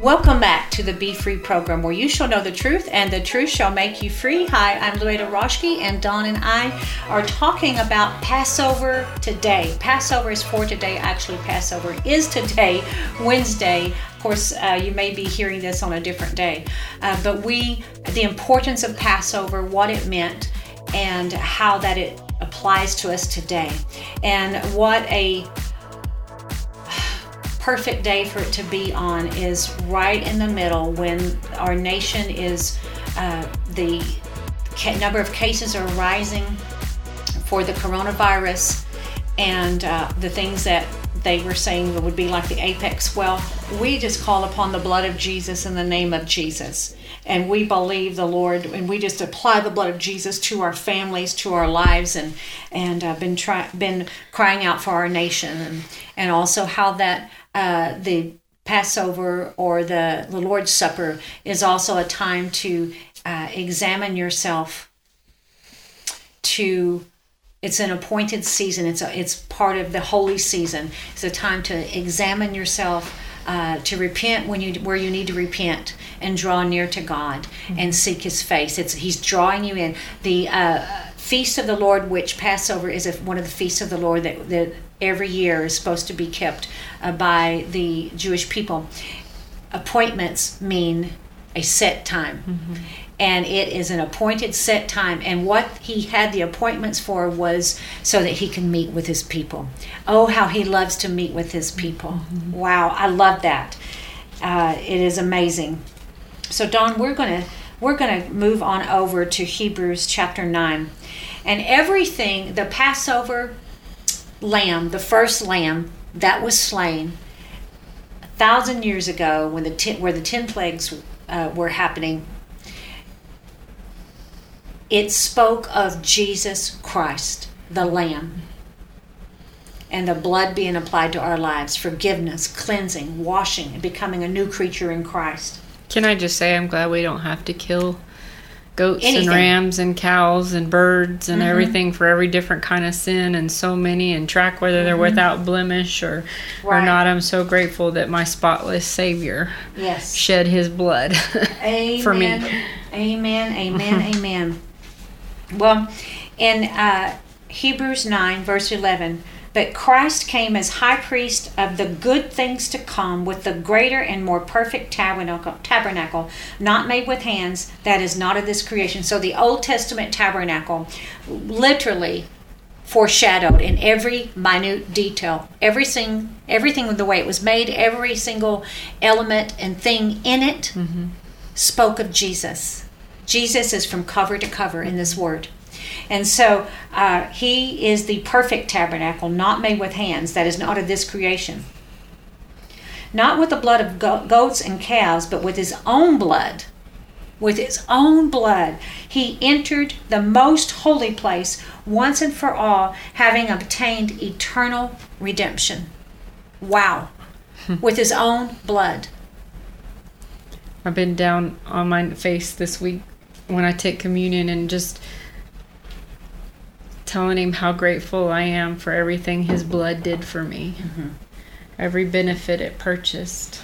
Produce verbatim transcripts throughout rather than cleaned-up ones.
Welcome back to the Be Free program, where you shall know the truth and the truth shall make you free. Hi, I'm Louetta Roschke, and Dawn and I are talking about Passover today. Passover is for today. Actually, Passover is today, Wednesday. Of course, uh, you may be hearing this on a different day, uh, but we, the importance of Passover, what it meant, and how that it applies to us today, and what a perfect day for it to be on is right in the middle when our nation is, uh, the number of cases are rising for the coronavirus and uh, the things that they were saying would be like the apex. Well, we just call upon the blood of Jesus in the name of Jesus. And we believe the Lord, and we just apply the blood of Jesus to our families, to our lives, and and uh, been try, been crying out for our nation, and, and also how that uh, the Passover or the, the Lord's Supper is also a time to uh, examine yourself. To it's an appointed season. It's a, it's part of the holy season. It's a time to examine yourself. Uh, to repent when you where you need to repent and draw near to God mm-hmm. and seek His face. It's He's drawing you in. The uh, Feast of the Lord, which Passover is a, one of the feasts of the Lord that, that every year is supposed to be kept uh, by the Jewish people. Appointments mean a set time. Mm-hmm. And it is an appointed set time. And what he had the appointments for was so that he can meet with his people. Oh, how he loves to meet with his people. Mm-hmm. Wow, I love that. Uh, it is amazing. So, Dawn, we're going to we're going to move on over to Hebrews chapter nine. And everything, the Passover lamb, the first lamb that was slain a thousand years ago when the ten, where the ten plagues uh, were happening, it spoke of Jesus Christ, the Lamb, and the blood being applied to our lives, forgiveness, cleansing, washing, and becoming a new creature in Christ. Can I just say I'm glad we don't have to kill goats Anything. and rams and cows and birds and mm-hmm. everything for every different kind of sin, and so many, and track whether they're mm-hmm. without blemish or, right. or not. I'm so grateful that my spotless Savior yes. shed His blood amen. for me. Amen, amen, amen. Well, in uh, Hebrews nine, verse eleven, but Christ came as high priest of the good things to come with the greater and more perfect tabernacle, tabernacle, not made with hands, that is not of this creation. So the Old Testament tabernacle literally foreshadowed in every minute detail, everything, everything the way it was made, every single element and thing in it mm-hmm. spoke of Jesus. Jesus is from cover to cover in this word. And so uh, he is the perfect tabernacle, not made with hands, that is not of this creation. Not with the blood of go- goats and calves, but with his own blood. With his own blood, he entered the most holy place once and for all, having obtained eternal redemption. Wow. With his own blood. I've been down on my face this week when I take communion and just telling him how grateful I am for everything his blood did for me. Mm-hmm. Every benefit it purchased.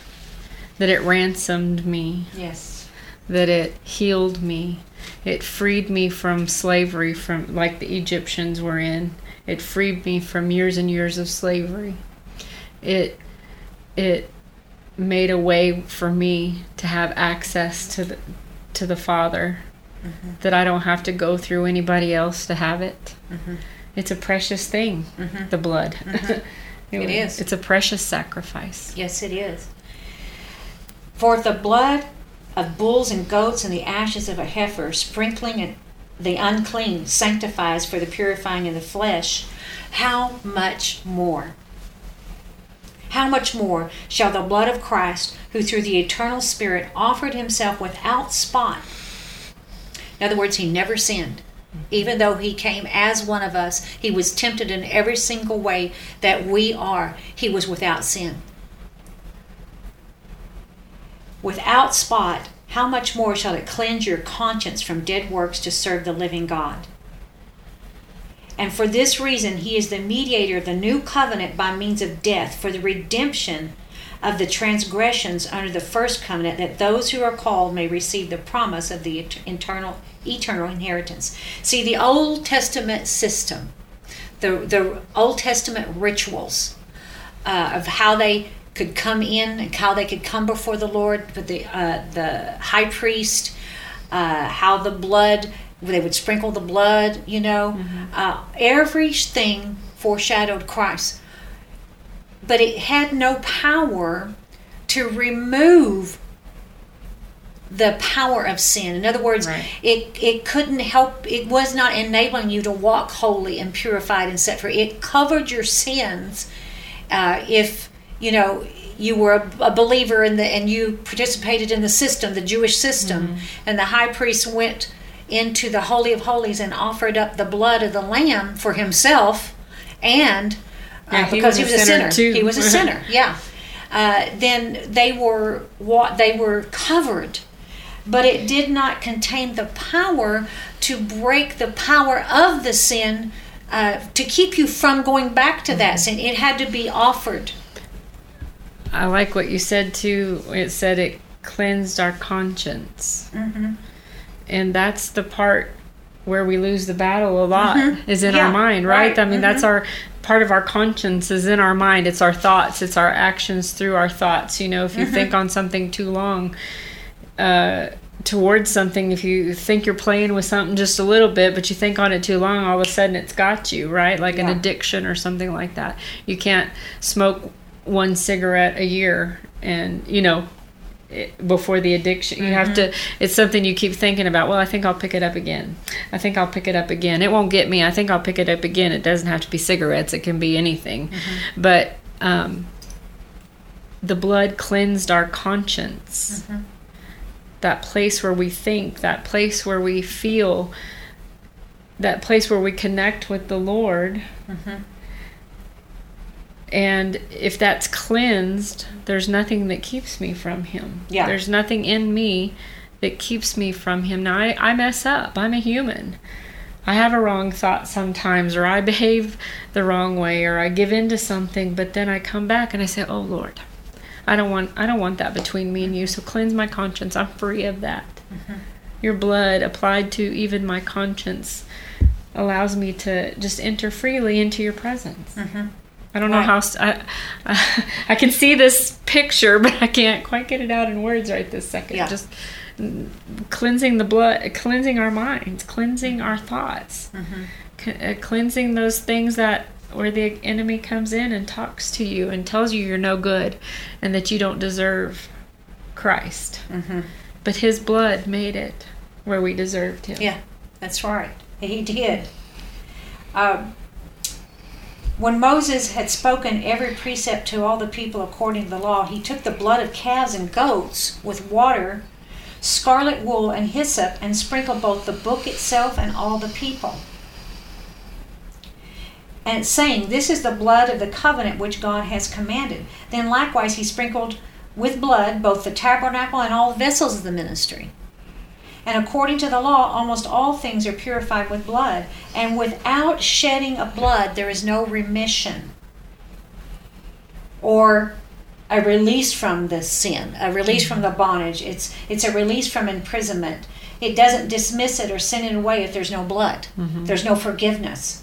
That it ransomed me. Yes. That it healed me. It freed me from slavery, from like the Egyptians were in. It freed me from years and years of slavery. It it made a way for me to have access to the, to the Father. Mm-hmm. That I don't have to go through anybody else to have it. Mm-hmm. It's a precious thing, mm-hmm. the blood. Mm-hmm. it, it is. It's a precious sacrifice. Yes, it is. For the blood of bulls and goats and the ashes of a heifer, sprinkling the unclean, sanctifies for the purifying of the flesh, how much more? How much more shall the blood of Christ, who through the eternal Spirit offered himself without spot, in other words, he never sinned. Even though he came as one of us, he was tempted in every single way that we are. He was without sin. Without spot, how much more shall it cleanse your conscience from dead works to serve the living God? And for this reason, he is the mediator of the new covenant by means of death, for the redemption of the transgressions under the first covenant, that those who are called may receive the promise of the eternal eternal inheritance. See, the Old Testament system, the the Old Testament rituals uh, of how they could come in and how they could come before the Lord, but the uh, the high priest, uh, how the blood, they would sprinkle the blood, you know, mm-hmm. uh, everything foreshadowed Christ. But it had no power to remove the power of sin. In other words, right. it, it couldn't help, it was not enabling you to walk holy and purified and set free. It covered your sins. Uh, if, you know, you were a, a believer in the, and you participated in the system, the Jewish system, mm-hmm. and the high priest went into the Holy of Holies and offered up the blood of the Lamb for himself and... Yeah, uh, because he was, he was a sinner, a sinner. He was a sinner. Yeah. Uh, then they were what they were covered, but it did not contain the power to break the power of the sin uh, to keep you from going back to mm-hmm. that sin. It had to be offered. I like what you said too. It said it cleansed our conscience, mm-hmm. and that's the part where we lose the battle a lot mm-hmm. is in yeah, our mind, right? right. I mean, mm-hmm. that's our. Part of our conscience is in our mind. It's our thoughts. It's our actions through our thoughts. You know, if you mm-hmm. think on something too long uh, towards something, if you think you're playing with something just a little bit, but you think on it too long, all of a sudden it's got you, right? Like yeah. an addiction or something like that. You can't smoke one cigarette a year and, you know, it, before the addiction. You mm-hmm. have to, it's something you keep thinking about. Well, I think I'll pick it up again. I think I'll pick it up again. It won't get me. I think I'll pick it up again. It doesn't have to be cigarettes. It can be anything. Mm-hmm. But um, the blood cleansed our conscience. Mm-hmm. That place where we think, that place where we feel, that place where we connect with the Lord. Mm-hmm. And if that's cleansed, there's nothing that keeps me from him. Yeah. There's nothing in me that keeps me from him. Now, I, I mess up. I'm a human. I have a wrong thought sometimes, or I behave the wrong way, or I give in to something, but then I come back and I say, oh, Lord, I don't want I don't want that between me and you, so cleanse my conscience. I'm free of that. Mm-hmm. Your blood applied to even my conscience allows me to just enter freely into your presence. Mm-hmm. I don't know right. how, I, I, I can see this picture, but I can't quite get it out in words right this second. Yeah. Just cleansing the blood, cleansing our minds, cleansing our thoughts, mm-hmm. c- cleansing those things that where the enemy comes in and talks to you and tells you you're no good and that you don't deserve Christ. Mm-hmm. But his blood made it where we deserved him. Yeah, that's right. He did. Um, When Moses had spoken every precept to all the people according to the law, he took the blood of calves and goats with water, scarlet wool, and hyssop, and sprinkled both the book itself and all the people. And saying, this is the blood of the covenant which God has commanded. Then likewise he sprinkled with blood both the tabernacle and all vessels of the ministry. And according to the law, almost all things are purified with blood. And without shedding of blood, there is no remission or a release from the sin, a release from the bondage. It's it's a release from imprisonment. It doesn't dismiss it or send it away if there's no blood. Mm-hmm. There's no forgiveness.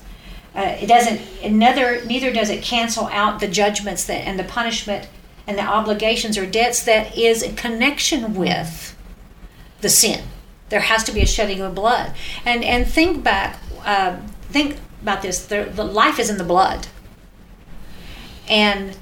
Uh, it doesn't. Neither, neither does it cancel out the judgments that and the punishment and the obligations or debts that is in connection with the sin. There has to be a shedding of blood, and and think back, uh, think about this. The, the life is in the blood, and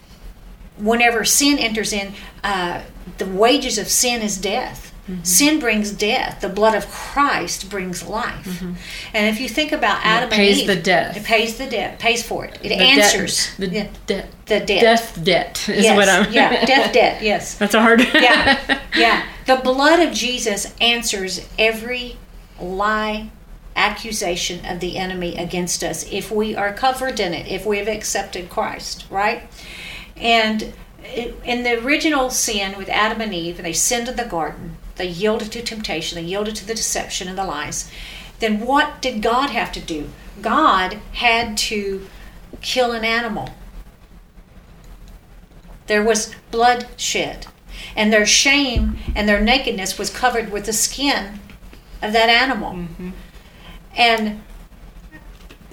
whenever sin enters in, uh, the wages of sin is death. Mm-hmm. Sin brings death. The blood of Christ brings life. Mm-hmm. And if you think about Adam and Eve, it pays the debt. It pays the debt. Pays for it. It the answers debt, the debt. De- the debt. Death debt is yes. what I'm. Yeah, death debt. Yes. That's a hard. yeah, yeah. The blood of Jesus answers every lie, accusation of the enemy against us if we are covered in it, if we have accepted Christ, right? And in the original sin with Adam and Eve, and they sinned in the garden, they yielded to temptation, they yielded to the deception and the lies. Then what did God have to do? God had to kill an animal There was blood shed. And their shame and their nakedness was covered with the skin of that animal. Mm-hmm. And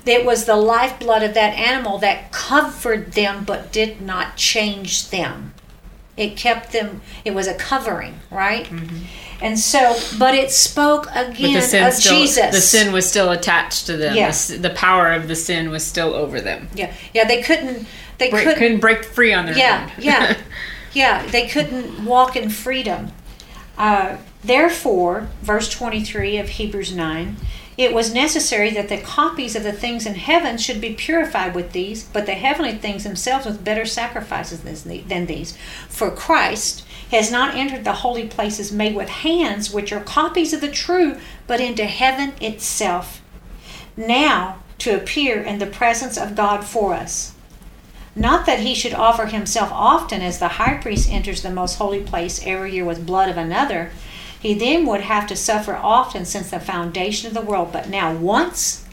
it was the lifeblood of that animal that covered them but did not change them. It kept them, it was a covering, right? Mm-hmm. And so, but it spoke again of still, Jesus. The sin was still attached to them. Yes. The, the power of the sin was still over them. Yeah, yeah, they couldn't, they break, couldn't, couldn't break free on their yeah, own. Yeah, yeah. Yeah, they couldn't walk in freedom. Uh, therefore, verse twenty-three of Hebrews nine, it was necessary that the copies of the things in heaven should be purified with these, but the heavenly things themselves with better sacrifices than these. For Christ has not entered the holy places made with hands, which are copies of the true, but into heaven itself, now to appear in the presence of God for us. Not that he should offer himself often, as the high priest enters the most holy place every year with blood of another. He then would have to suffer often since the foundation of the world. But now once,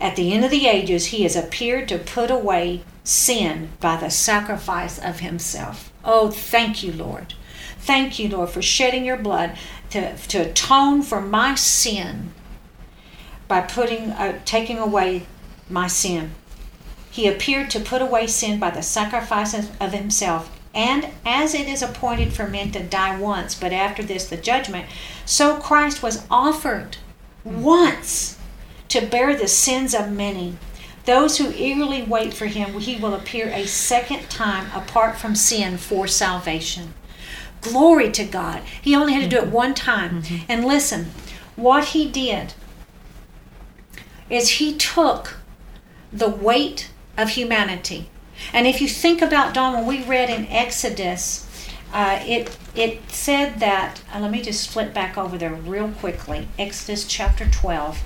at the end of the ages, he has appeared to put away sin by the sacrifice of himself. Oh, thank you, Lord. Thank you, Lord, for shedding your blood to, to atone for my sin by putting, uh, taking away my sin. He appeared to put away sin by the sacrifice of himself. And as it is appointed for men to die once, but after this the judgment, so Christ was offered once to bear the sins of many. Those who eagerly wait for him, he will appear a second time apart from sin for salvation. Glory to God. He only had to do it one time. Mm-hmm. And listen, what he did is he took the weight of humanity. And if you think about, Dawn, when we read in Exodus, uh, it it said that, uh, let me just flip back over there real quickly, Exodus chapter twelve.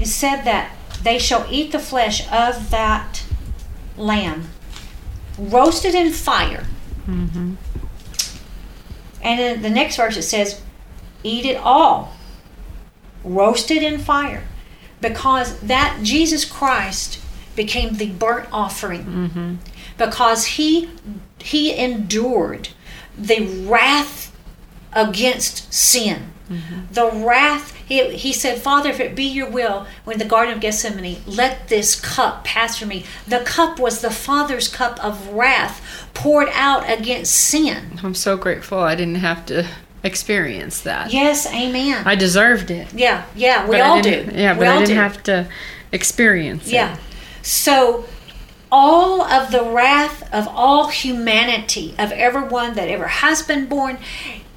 It said that they shall eat the flesh of that lamb, roasted in fire. Mm-hmm. And in the next verse it says, eat it all, roasted in fire. Because that Jesus Christ became the burnt offering. Mm-hmm. Because he he endured the wrath against sin. Mm-hmm. The wrath, he, he said, Father, if it be your will, when the Garden of Gethsemane, let this cup pass from me. The cup was the Father's cup of wrath poured out against sin. I'm so grateful I didn't have to experience that. Yes, amen. I deserved it. Yeah, yeah, we all do. Yeah, but I didn't have to experience it. Yeah. So all of the wrath of all humanity, of everyone that ever has been born,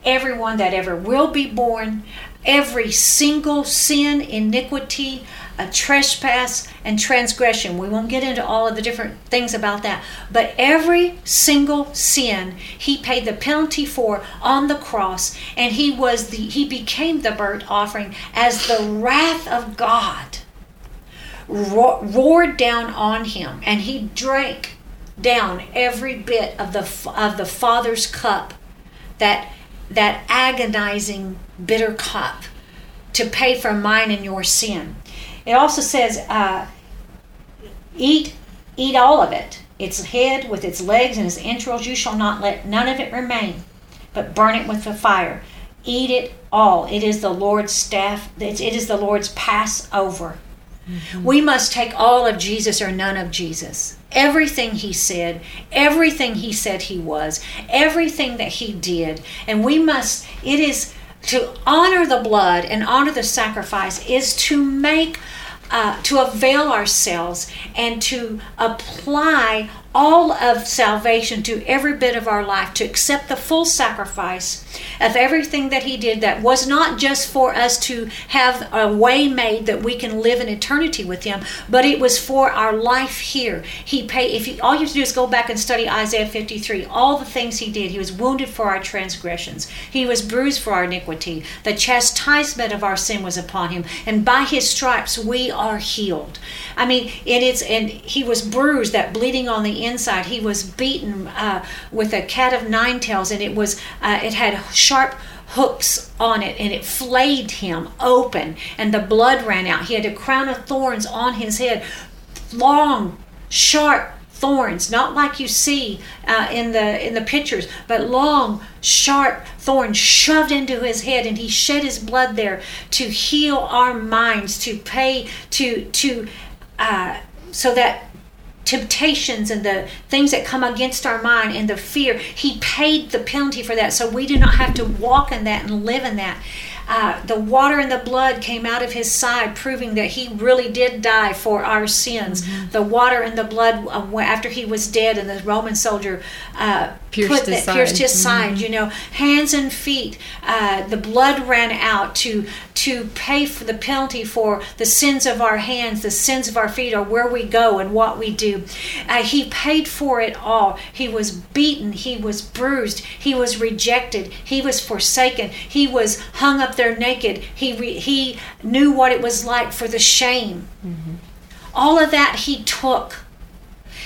everyone that ever will be born, every single sin, iniquity, a trespass, and transgression. We won't get into all of the different things about that. But every single sin, he paid the penalty for on the cross, and he was the he became the burnt offering as the wrath of God ro- roared down on him, and he drank down every bit of the of the Father's cup, that that agonizing bitter cup, to pay for mine and your sin. It also says, uh, eat, eat all of it, its head with its legs and its entrails. You shall not let none of it remain, but burn it with the fire. Eat it all. It is the Lord's staff. It is the Lord's Passover. Mm-hmm. We must take all of Jesus or none of Jesus. Everything he said, everything he said he was, everything that he did. And we must, it is to honor the blood and honor the sacrifice is to make, uh, to avail ourselves and to apply all of salvation to every bit of our life, to accept the full sacrifice of everything that he did, that was not just for us to have a way made that we can live in eternity with him, but it was for our life here. He paid, if you, all you have to do is go back and study Isaiah fifty-three, all the things he did. He was wounded for our transgressions. He was bruised for our iniquity. The chastisement of our sin was upon him, and by his stripes we are healed. I mean, and it's and he was bruised, that bleeding on the inside. He was beaten uh, with a cat of nine tails, and it was uh, it had sharp hooks on it, and it flayed him open, and the blood ran out. He had a crown of thorns on his head, long, sharp thorns, not like you see uh, in the in the pictures, but long, sharp thorns shoved into his head, and he shed his blood there to heal our minds, to pay to to uh, so that temptations and the things that come against our mind and the fear, he paid the penalty for that, so we do not have to walk in that and live in that. Uh, the water and the blood came out of his side, proving that he really did die for our sins. Mm-hmm. The water and the blood, uh, after he was dead and the Roman soldier uh, pierced, put his that, pierced his mm-hmm. side, you know, hands and feet, uh, the blood ran out to to pay for the penalty for the sins of our hands, the sins of our feet, or where we go and what we do. Uh, he paid for it all. He was beaten. He was bruised. He was rejected. He was forsaken. He was hung up there naked. He re- he knew what it was like for the shame. Mm-hmm. All of that he took.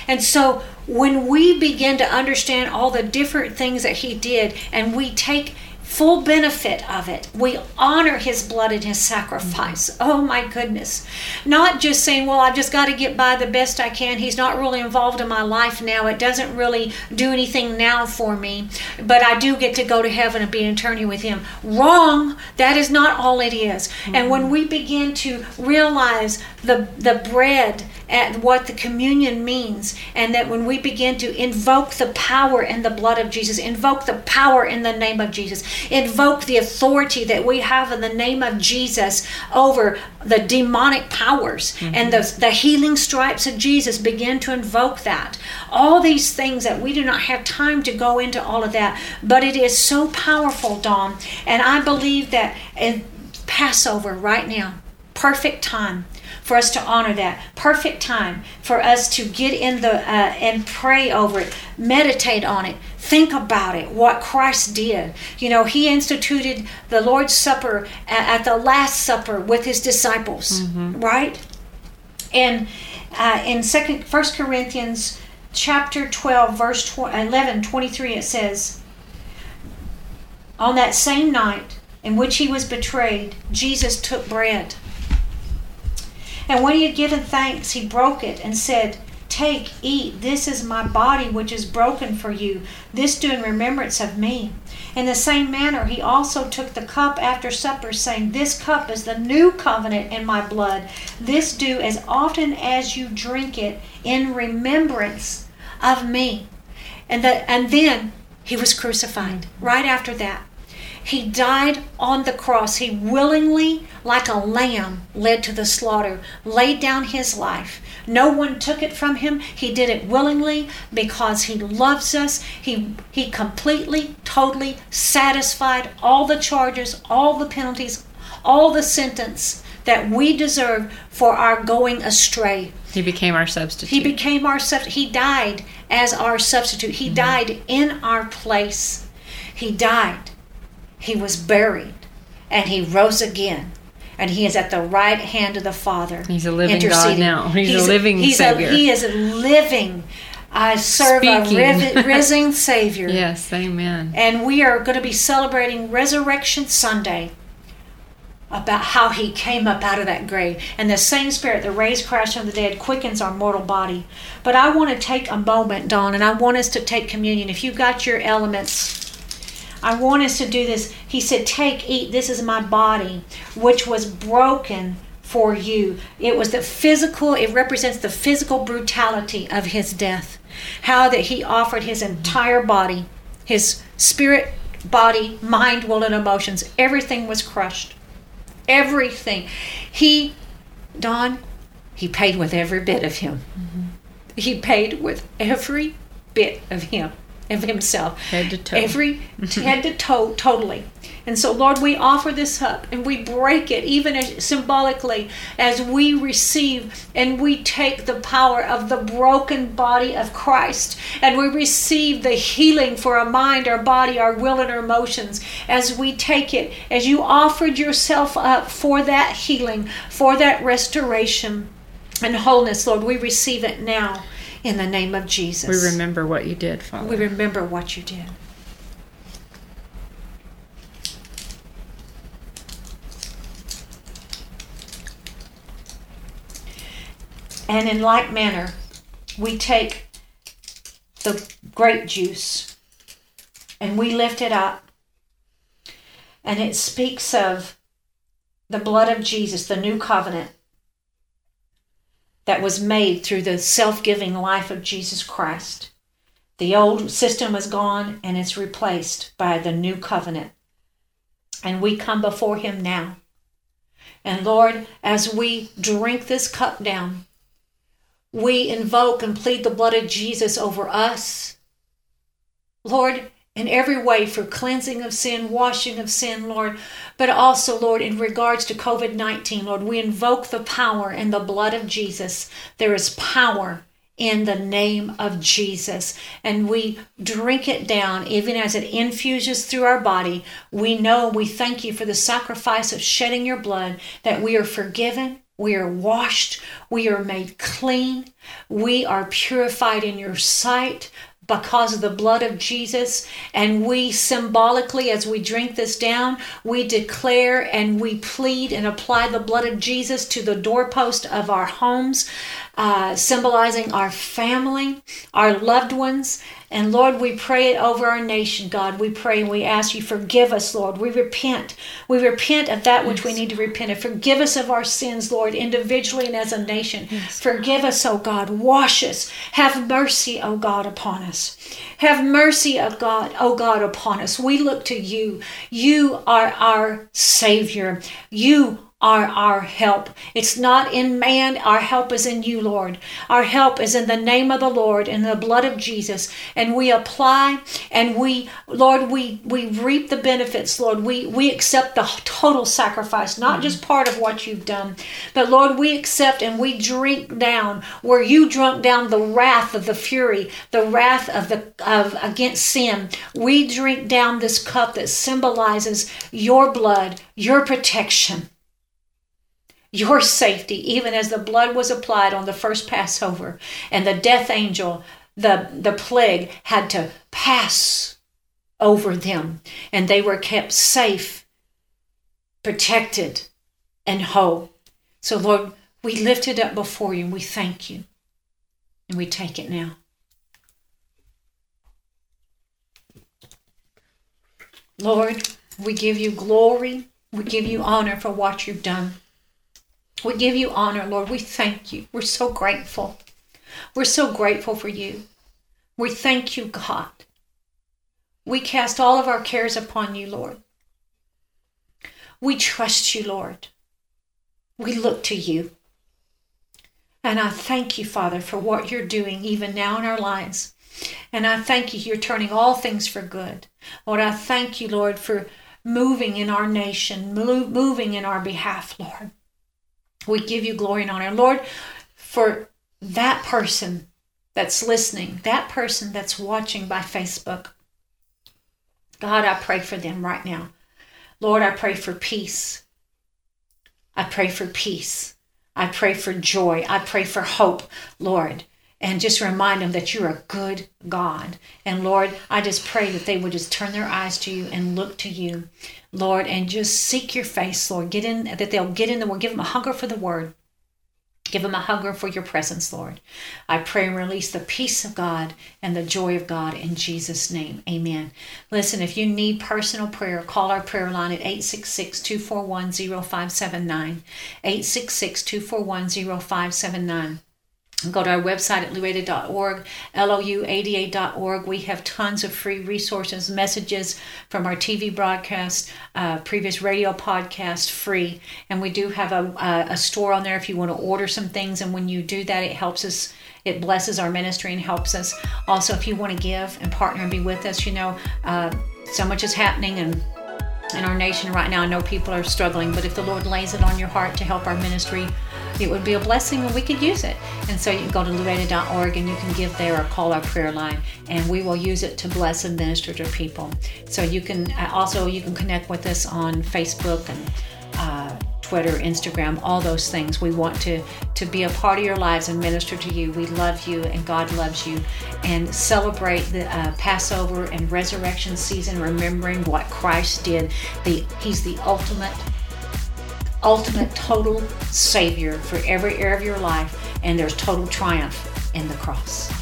And so when we begin to understand all the different things that he did, and we take full benefit of it, we honor his blood and his sacrifice. Mm-hmm. Oh my goodness. Not just saying, well, I've just got to get by the best I can. He's not really involved in my life now. It doesn't really do anything now for me, but I do get to go to heaven and be an eternity with him. Wrong. That is not all it is. Mm-hmm. And when we begin to realize the the bread at what the communion means, and that when we begin to invoke the power in the blood of Jesus, invoke the power in the name of Jesus, invoke the authority that we have in the name of Jesus over the demonic powers, mm-hmm. and the, the healing stripes of Jesus, begin to invoke that. All these things that we do not have time to go into all of that, but it is so powerful, Dawn. And I believe that in Passover right now, perfect time for us to honor that, perfect time for us to get in the uh, and pray over it, meditate on it, think about it, what Christ did. You know, he instituted the Lord's Supper at the Last Supper with his disciples, mm-hmm. right? And uh, in second, First Corinthians chapter twelve, verse eleven, twenty-three, it says, on that same night in which he was betrayed, Jesus took bread. And when he had given thanks, he broke it and said, take, eat, this is my body which is broken for you. This do in remembrance of me. In the same manner, he also took the cup after supper, saying, this cup is the new covenant in my blood. This do as often as you drink it in remembrance of me. And, the, and then he was crucified right after that. He died on the cross. He willingly, like a lamb, led to the slaughter, laid down his life. No one took it from him. He did it willingly because he loves us. He he completely, totally satisfied all the charges, all the penalties, all the sentence that we deserve for our going astray. He became our substitute. He became our substitute. He died as our substitute. He mm-hmm. died in our place. He died. He was buried, and he rose again, and he is at the right hand of the Father. He's a living God now. He's, he's a living he's Savior. A, he is a living, I uh, serve Speaking. a riv- risen Savior. Yes, amen. And we are going to be celebrating Resurrection Sunday, about how he came up out of that grave. And the same Spirit that raised Christ from the dead quickens our mortal body. But I want to take a moment, Dawn, and I want us to take communion. If you've got your elements, I want us to do this. He said, take, eat, this is my body, which was broken for you. It was the physical, it represents the physical brutality of his death. How that he offered his entire body, his spirit, body, mind, will, and emotions. Everything was crushed. Everything. He, Don, he paid with every bit of him. Mm-hmm. He paid with every bit of him. Of himself, head to toe, every head to toe, totally. And so, Lord, we offer this up and we break it, even as, symbolically, as we receive and we take the power of the broken body of Christ, and we receive the healing for our mind, our body, our will, and our emotions. As we take it, as you offered yourself up for that healing, for that restoration and wholeness, Lord, we receive it now. In the name of Jesus. We remember what you did, Father. We remember what you did. And in like manner, we take the grape juice and we lift it up. And it speaks of the blood of Jesus, the new covenant that was made through the self-giving life of Jesus Christ. The old system is gone and it's replaced by the new covenant. And we come before him now. And Lord, as we drink this cup down, we invoke and plead the blood of Jesus over us, Lord, in every way, for cleansing of sin, washing of sin, Lord, but also, Lord, in regards to covid nineteen, Lord, we invoke the power in the blood of Jesus. There is power in the name of Jesus, and we drink it down, even as it infuses through our body. We know, we thank you for the sacrifice of shedding your blood, that we are forgiven, we are washed, we are made clean, we are purified in your sight, because of the blood of Jesus. And we symbolically, as we drink this down, we declare and we plead and apply the blood of Jesus to the doorpost of our homes, uh, symbolizing our family, our loved ones. And Lord, we pray it over our nation, God. We pray and we ask you, forgive us, Lord. We repent. We repent of that which yes. we need to repent of. Forgive us of our sins, Lord, individually and as a nation. Yes. Forgive us, O God. Wash us. Have mercy, O God, upon us. Have mercy, O God, O God, upon us. We look to you. You are our Savior. You are our help. It's not in man. Our help is in you, Lord. Our help is in the name of the Lord, in the blood of Jesus. And we apply and we, Lord, we, we reap the benefits, Lord. We, we accept the total sacrifice, not mm-hmm. just part of what you've done, but Lord, we accept and we drink down where you drunk down the wrath of the fury, the wrath of the, of against sin. We drink down this cup that symbolizes your blood, your protection, your safety, even as the blood was applied on the first Passover, and the death angel, the, the plague had to pass over them, and they were kept safe, protected, and whole. So Lord, we lift it up before you, and we thank you, and we take it now. Lord, we give you glory, we give you honor for what you've done. We give you honor, Lord. We thank you. We're so grateful. We're so grateful for you. We thank you, God. We cast all of our cares upon you, Lord. We trust you, Lord. We look to you. And I thank you, Father, for what you're doing even now in our lives. And I thank you, you're turning all things for good. Lord, I thank you, Lord, for moving in our nation, move, moving in our behalf, Lord. We give you glory and honor, Lord, for that person that's listening, that person that's watching by Facebook. God, I pray for them right now. Lord, I pray for peace. I pray for peace. I pray for joy. I pray for hope, Lord. And just remind them that you're a good God. And Lord, I just pray that they would just turn their eyes to you and look to you, Lord, and just seek your face, Lord. Get in, that they'll get in the word. Give them a hunger for the word. Give them a hunger for your presence, Lord. I pray and release the peace of God and the joy of God in Jesus' name. Amen. Listen, if you need personal prayer, call our prayer line at eight six six, two four one, zero five seven nine. eight six six, two four one, zero five seven nine. Go to our website at louetta dot org, L O U A D A dot org. We have tons of free resources, messages from our T V broadcast, uh, previous radio podcast, free. And we do have a, a, a store on there if you want to order some things. And when you do that, it helps us. It blesses our ministry and helps us. Also, if you want to give and partner and be with us, you know, uh, so much is happening and in our nation right now. I know people are struggling, but if the Lord lays it on your heart to help our ministry, it would be a blessing and we could use it. And so you can go to louetta dot org and you can give there or call our prayer line, and we will use it to bless and minister to people. So you can also, you can connect with us on Facebook and uh, Twitter, Instagram, all those things. We want to, to be a part of your lives and minister to you. We love you and God loves you, and celebrate the uh, Passover and resurrection season, remembering what Christ did. The, he's the ultimate ultimate total savior for every area of your life, and there's total triumph in the cross.